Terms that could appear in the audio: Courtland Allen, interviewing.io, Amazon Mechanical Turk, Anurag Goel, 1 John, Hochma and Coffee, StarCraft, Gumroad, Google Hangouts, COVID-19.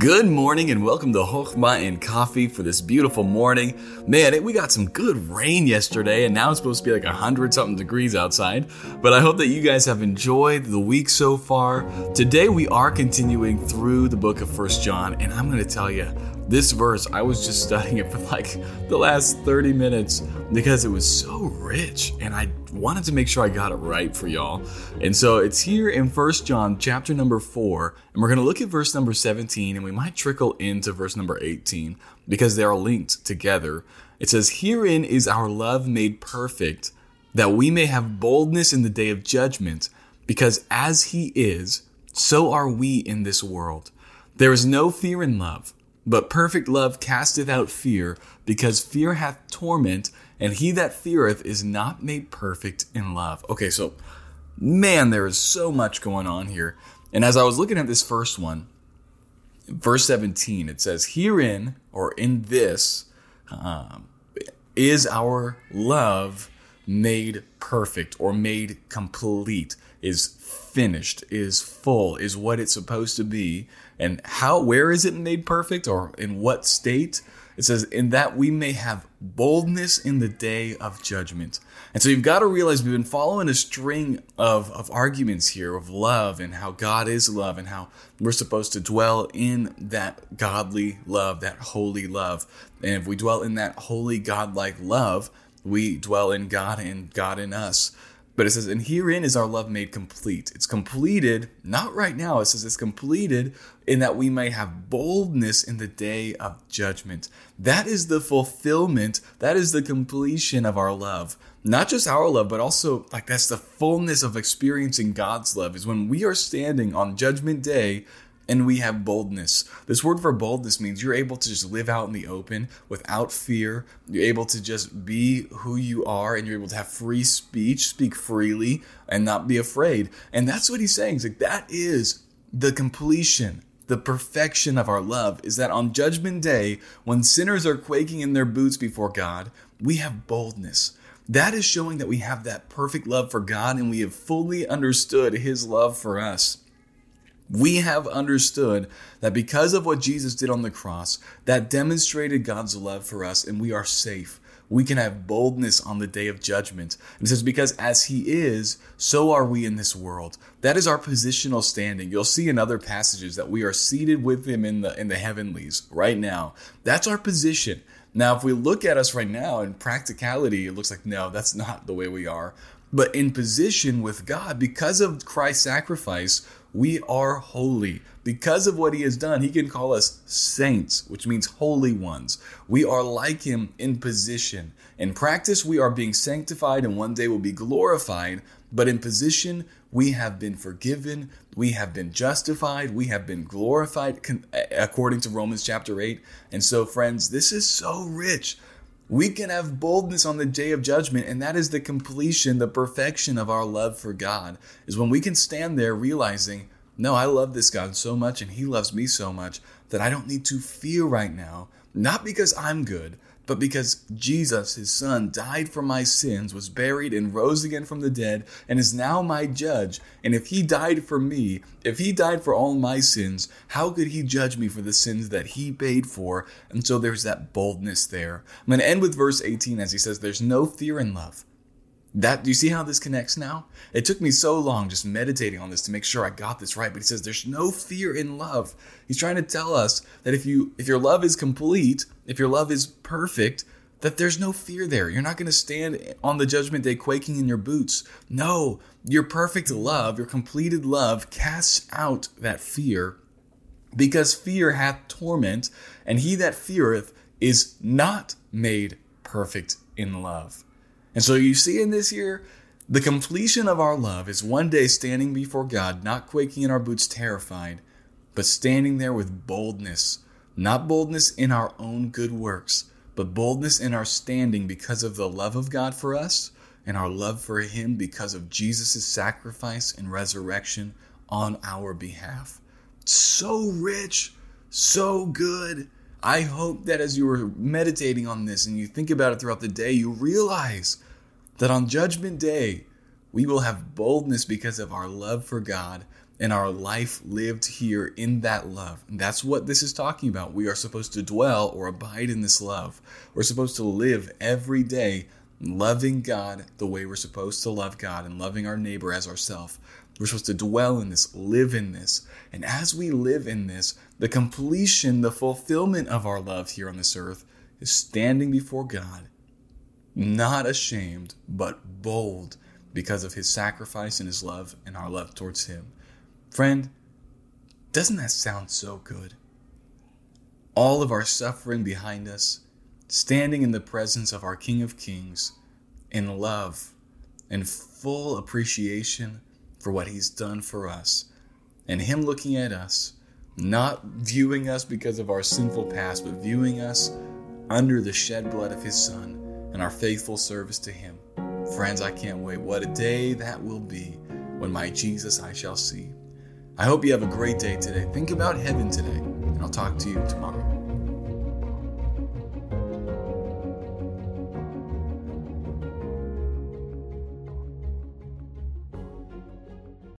Good morning and welcome to Hochma and Coffee for this beautiful morning. Man, we got some good rain yesterday and now it's supposed to be like 100 something degrees outside. But I hope that you guys have enjoyed the week so far. Today we are continuing through the book of 1 John and I'm going to tell you, this verse, I was just studying it for like the last 30 minutes because it was so rich and I wanted to make sure I got it right for y'all. And so it's here in 1 John chapter number 4 and we're going to look at verse number 17 and we might trickle into verse number 18 because they are linked together. It says, "Herein is our love made perfect, that we may have boldness in the day of judgment, because as he is, so are we in this world. There is no fear in love. But perfect love casteth out fear, because fear hath torment, and he that feareth is not made perfect in love." Okay, so, man, there is so much going on here. And as I was looking at this first one, verse 17, it says, "Herein," or in this, "is our love made perfect," or made complete, is finished, is full, is what it's supposed to be. And where is it made perfect, or in what state? It says, "In that we may have boldness in the day of judgment." And so you've got to realize we've been following a string of arguments here of love and how God is love and how we're supposed to dwell in that godly love, that holy love. And if we dwell in that holy godlike love, we dwell in God and God in us. But it says, "And herein is our love made complete." It's completed, not right now. It says it's completed in that we may have boldness in the day of judgment. That is the fulfillment. That is the completion of our love. Not just our love, but also like that's the fullness of experiencing God's love is when we are standing on Judgment Day and we have boldness. This word for boldness means you're able to just live out in the open without fear. You're able to just be who you are and you're able to have free speech, speak freely, and not be afraid. And that's what he's saying. He's like, that is the completion, the perfection of our love, is that on Judgment Day, when sinners are quaking in their boots before God, we have boldness. That is showing that we have that perfect love for God and we have fully understood his love for us. We have understood that because of what Jesus did on the cross, that demonstrated God's love for us, and we are safe. We can have boldness on the day of judgment. It says, "Because as he is, so are we in this world." That is our positional standing. You'll see in other passages that we are seated with him in the heavenlies right now. That's our position. Now, if we look at us right now in practicality, it looks like, no, that's not the way we are. But in position with God, because of Christ's sacrifice, we are holy. Because of what he has done, he can call us saints, which means holy ones. We are like him in position. In practice, we are being sanctified and one day will be glorified. But in position, we have been forgiven. We have been justified. We have been glorified according to Romans chapter 8. And so, friends, this is so rich. We can have boldness on the day of judgment, and that is the completion, the perfection of our love for God, is when we can stand there realizing, no, I love this God so much, and he loves me so much that I don't need to fear right now, not because I'm good, but because Jesus, his son, died for my sins, was buried and rose again from the dead, and is now my judge. And if he died for me, if he died for all my sins, how could he judge me for the sins that he paid for? And so there's that boldness there. I'm going to end with verse 18 as he says, "There's no fear in love." That, do you see how this connects now? It took me so long just meditating on this to make sure I got this right. But he says there's no fear in love. He's trying to tell us that if your love is complete, if your love is perfect, that there's no fear there. You're not going to stand on the Judgment Day quaking in your boots. No, your perfect love, your completed love casts out that fear, because fear hath torment, and he that feareth is not made perfect in love. And so you see in this here, the completion of our love is one day standing before God, not quaking in our boots terrified, but standing there with boldness. Not boldness in our own good works, but boldness in our standing because of the love of God for us and our love for him because of Jesus' sacrifice and resurrection on our behalf. So rich, so good. I hope that as you were meditating on this and you think about it throughout the day, you realize that on Judgment Day, we will have boldness because of our love for God and our life lived here in that love. And that's what this is talking about. We are supposed to dwell or abide in this love. We're supposed to live every day loving God the way we're supposed to love God and loving our neighbor as ourselves. We're supposed to dwell in this, live in this. And as we live in this, the completion, the fulfillment of our love here on this earth is standing before God, not ashamed, but bold because of his sacrifice and his love and our love towards him. Friend, doesn't that sound so good? All of our suffering behind us, standing in the presence of our King of Kings in love and full appreciation for what he's done for us, and him looking at us, not viewing us because of our sinful past, but viewing us under the shed blood of his son and our faithful service to him. Friends, I can't wait. What a day that will be when my Jesus I shall see. I hope you have a great day today. Think about heaven today, and I'll talk to you tomorrow.